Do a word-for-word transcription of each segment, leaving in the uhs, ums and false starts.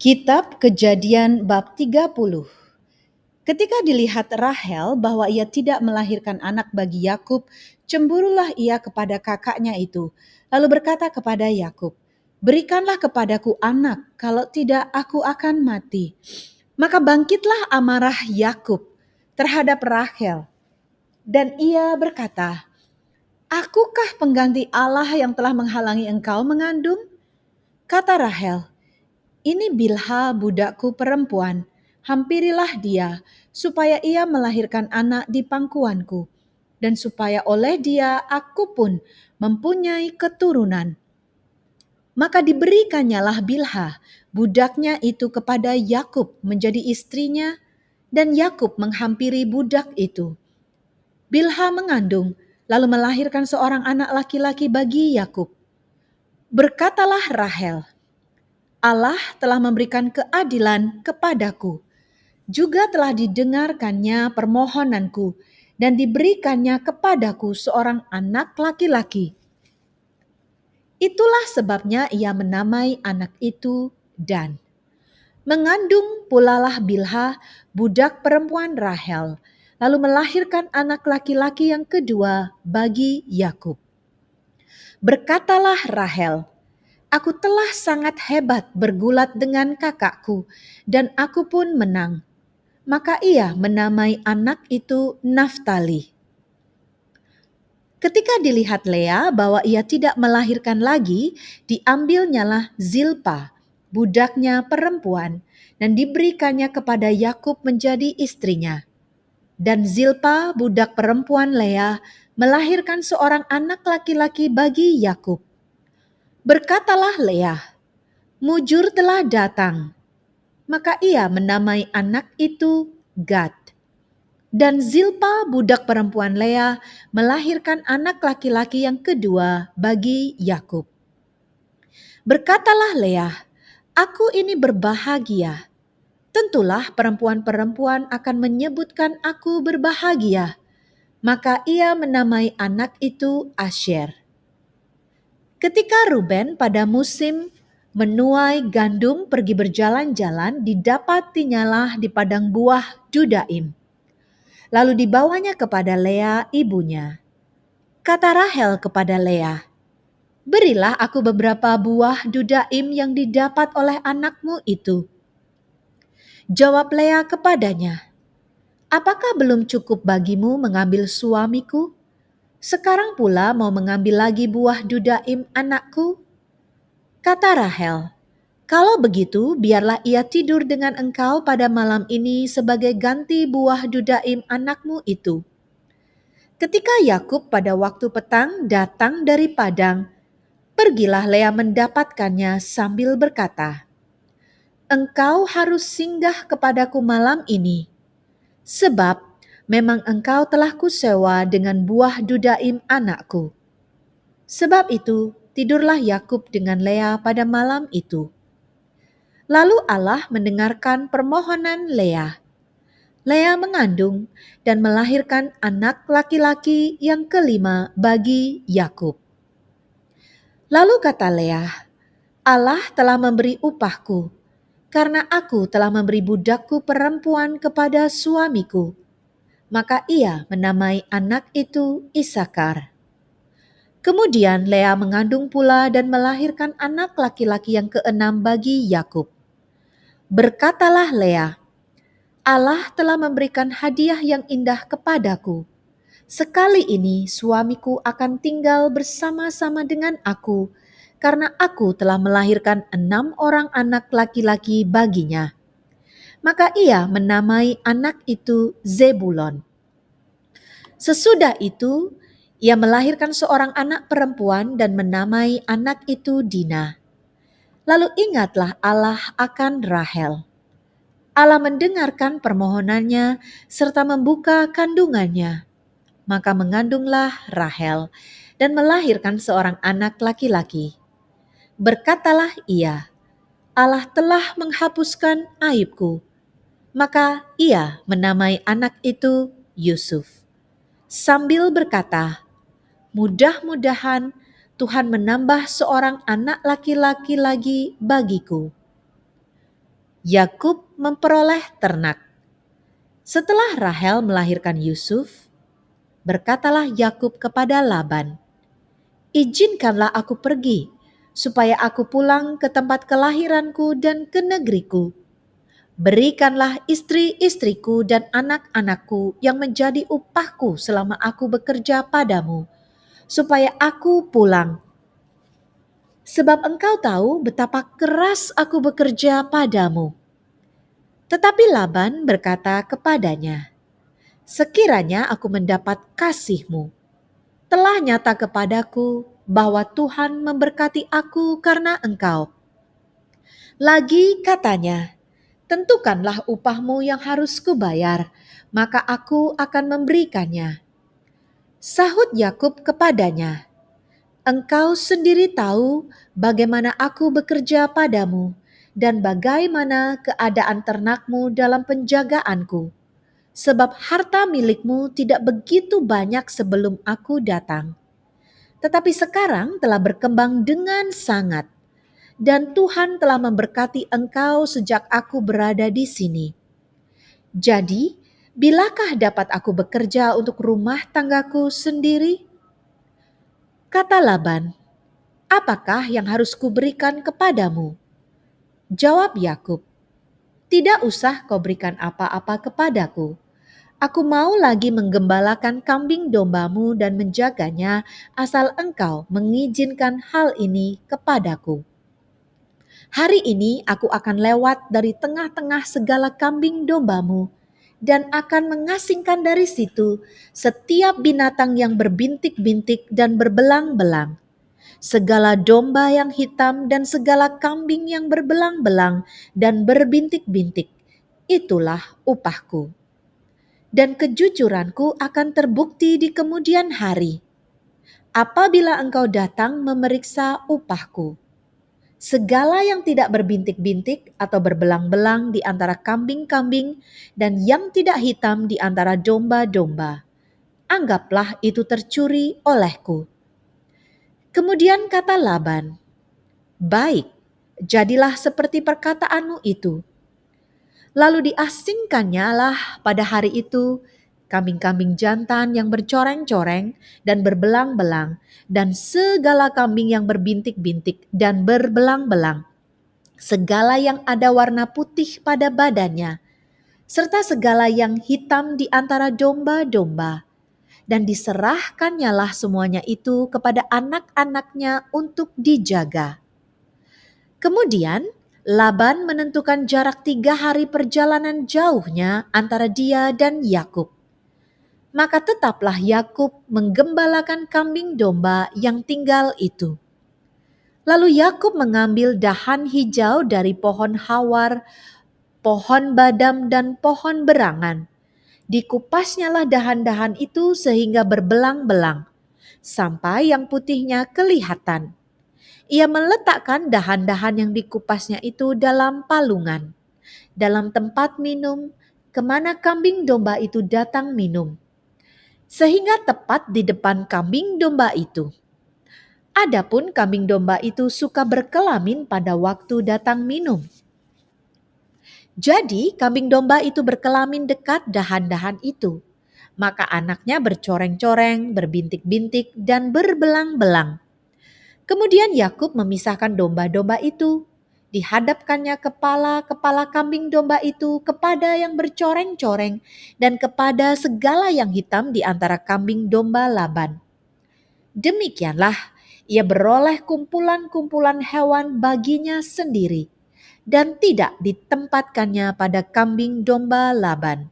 Kitab Kejadian bab tiga puluh. Ketika dilihat Rahel bahwa ia tidak melahirkan anak bagi Yakub, cemburulah ia kepada kakaknya itu, lalu berkata kepada Yakub, "Berikanlah kepadaku anak, kalau tidak aku akan mati." Maka bangkitlah amarah Yakub terhadap Rahel, dan ia berkata, "Akukah pengganti Allah yang telah menghalangi engkau mengandung?" Kata Rahel, "Ini Bilha budakku perempuan, hampirilah dia supaya ia melahirkan anak di pangkuanku dan supaya oleh dia aku pun mempunyai keturunan." Maka diberikannyalah Bilha budaknya itu kepada Yakub menjadi istrinya, dan Yakub menghampiri budak itu. Bilha mengandung lalu melahirkan seorang anak laki-laki bagi Yakub. Berkatalah Rahel, "Allah telah memberikan keadilan kepadaku, juga telah didengarkannya permohonanku dan diberikannya kepadaku seorang anak laki-laki." Itulah sebabnya ia menamai anak itu Dan. Mengandung pulalah Bilha budak perempuan Rahel, lalu melahirkan anak laki-laki yang kedua bagi Yakub. Berkatalah Rahel, "Aku telah sangat hebat bergulat dengan kakakku dan aku pun menang." Maka ia menamai anak itu Naftali. Ketika dilihat Lea bahwa ia tidak melahirkan lagi, diambilnyalah Zilpa, budaknya perempuan, dan diberikannya kepada Yakub menjadi istrinya. Dan Zilpa, budak perempuan Lea, melahirkan seorang anak laki-laki bagi Yakub. Berkatalah Lea, "Mujur telah datang." Maka ia menamai anak itu Gad. Dan Zilpa budak perempuan Lea melahirkan anak laki-laki yang kedua bagi Yakub. Berkatalah Lea, "Aku ini berbahagia. Tentulah perempuan-perempuan akan menyebutkan aku berbahagia." Maka ia menamai anak itu Asher. Ketika Ruben pada musim menuai gandum pergi berjalan-jalan, didapatinyalah di padang buah Dudaim. Lalu dibawanya kepada Lea ibunya. Kata Rahel kepada Lea, "Berilah aku beberapa buah Dudaim yang didapat oleh anakmu itu." Jawab Lea kepadanya, "Apakah belum cukup bagimu mengambil suamiku? Sekarang pula mau mengambil lagi buah Dudaim anakku?" Kata Rahel, "Kalau begitu biarlah ia tidur dengan engkau pada malam ini sebagai ganti buah Dudaim anakmu itu." Ketika Yakub pada waktu petang datang dari padang, pergilah Lea mendapatkannya sambil berkata, "Engkau harus singgah kepadaku malam ini, sebab memang engkau telah kusewa dengan buah Dudaim anakku." Sebab itu tidurlah Yakub dengan Lea pada malam itu. Lalu Allah mendengarkan permohonan Lea. Lea mengandung dan melahirkan anak laki-laki yang kelima bagi Yakub. Lalu kata Lea, "Allah telah memberi upahku, karena aku telah memberi budakku perempuan kepada suamiku." Maka ia menamai anak itu Isakar. Kemudian Lea mengandung pula dan melahirkan anak laki-laki yang keenam bagi Yakub. Berkatalah Lea, "Allah telah memberikan hadiah yang indah kepadaku. Sekali ini suamiku akan tinggal bersama-sama dengan aku, karena aku telah melahirkan enam orang anak laki-laki baginya." Maka ia menamai anak itu Zebulon. Sesudah itu, ia melahirkan seorang anak perempuan dan menamai anak itu Dina. Lalu ingatlah Allah akan Rahel. Allah mendengarkan permohonannya serta membuka kandungannya. Maka mengandunglah Rahel dan melahirkan seorang anak laki-laki. Berkatalah ia, "Allah telah menghapuskan aibku." Maka ia menamai anak itu Yusuf, sambil berkata, "Mudah-mudahan Tuhan menambah seorang anak laki-laki lagi bagiku." Yakub memperoleh ternak. Setelah Rahel melahirkan Yusuf, berkatalah Yakub kepada Laban, "Izinkanlah aku pergi, supaya aku pulang ke tempat kelahiranku dan ke negeriku. Berikanlah istri-istriku dan anak-anakku yang menjadi upahku selama aku bekerja padamu, supaya aku pulang. Sebab engkau tahu betapa keras aku bekerja padamu." Tetapi Laban berkata kepadanya, "Sekiranya aku mendapat kasihmu, telah nyata kepadaku bahwa Tuhan memberkati aku karena engkau." Lagi katanya, "Tentukanlah upahmu yang harus kubayar, maka aku akan memberikannya." Sahut Yakub kepadanya, "Engkau sendiri tahu bagaimana aku bekerja padamu dan bagaimana keadaan ternakmu dalam penjagaanku. Sebab harta milikmu tidak begitu banyak sebelum aku datang. Tetapi sekarang telah berkembang dengan sangat dan Tuhan telah memberkati engkau sejak aku berada di sini. Jadi, bilakah dapat aku bekerja untuk rumah tanggaku sendiri?" Kata Laban, "Apakah yang harus kuberikan kepadamu?" Jawab Yakub, "Tidak usah kau berikan apa-apa kepadaku. Aku mau lagi menggembalakan kambing dombamu dan menjaganya asal engkau mengizinkan hal ini kepadaku. Hari ini aku akan lewat dari tengah-tengah segala kambing dombamu dan akan mengasingkan dari situ setiap binatang yang berbintik-bintik dan berbelang-belang, segala domba yang hitam dan segala kambing yang berbelang-belang dan berbintik-bintik. Itulah upahku. Dan kejujuranku akan terbukti di kemudian hari, apabila engkau datang memeriksa upahku. Segala yang tidak berbintik-bintik atau berbelang-belang di antara kambing-kambing dan yang tidak hitam di antara domba-domba, anggaplah itu tercuri olehku." Kemudian kata Laban, "Baik, jadilah seperti perkataanmu itu." Lalu diasingkannya lah pada hari itu kambing-kambing jantan yang bercoreng-coreng dan berbelang-belang dan segala kambing yang berbintik-bintik dan berbelang-belang, segala yang ada warna putih pada badannya, serta segala yang hitam di antara domba-domba. Dan diserahkannya lah semuanya itu kepada anak-anaknya untuk dijaga. Kemudian Laban menentukan jarak tiga hari perjalanan jauhnya antara dia dan Yakub. Maka tetaplah Yakub menggembalakan kambing domba yang tinggal itu. Lalu Yakub mengambil dahan hijau dari pohon hawar, pohon badam dan pohon berangan. Dikupasnyalah dahan-dahan itu sehingga berbelang-belang, sampai yang putihnya kelihatan. Ia meletakkan dahan-dahan yang dikupasnya itu dalam palungan, dalam tempat minum, kemana kambing domba itu datang minum, sehingga tepat di depan kambing domba itu. Adapun kambing domba itu suka berkelamin pada waktu datang minum. Jadi kambing domba itu berkelamin dekat dahan-dahan itu, maka anaknya bercoreng-coreng, berbintik-bintik, dan berbelang-belang. Kemudian Yakub memisahkan domba-domba itu, dihadapkannya kepala-kepala kambing domba itu kepada yang bercoreng-coreng dan kepada segala yang hitam di antara kambing domba Laban. Demikianlah ia beroleh kumpulan-kumpulan hewan baginya sendiri, dan tidak ditempatkannya pada kambing domba Laban.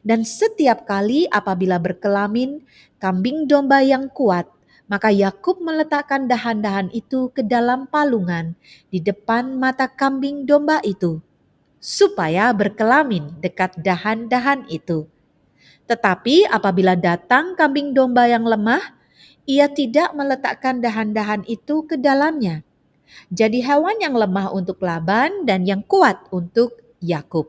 Dan setiap kali apabila berkelamin kambing domba yang kuat, maka Yakub meletakkan dahan-dahan itu ke dalam palungan di depan mata kambing domba itu, supaya berkelamin dekat dahan-dahan itu. Tetapi apabila datang kambing domba yang lemah, ia tidak meletakkan dahan-dahan itu ke dalamnya. Jadi hewan yang lemah untuk Laban dan yang kuat untuk Yakub.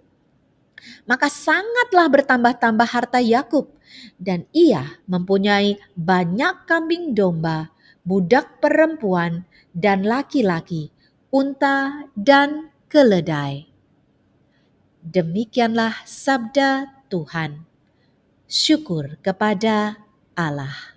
Maka sangatlah bertambah-tambah harta Yakub, dan ia mempunyai banyak kambing domba, budak perempuan dan laki-laki, unta dan keledai. Demikianlah sabda Tuhan. Syukur kepada Allah.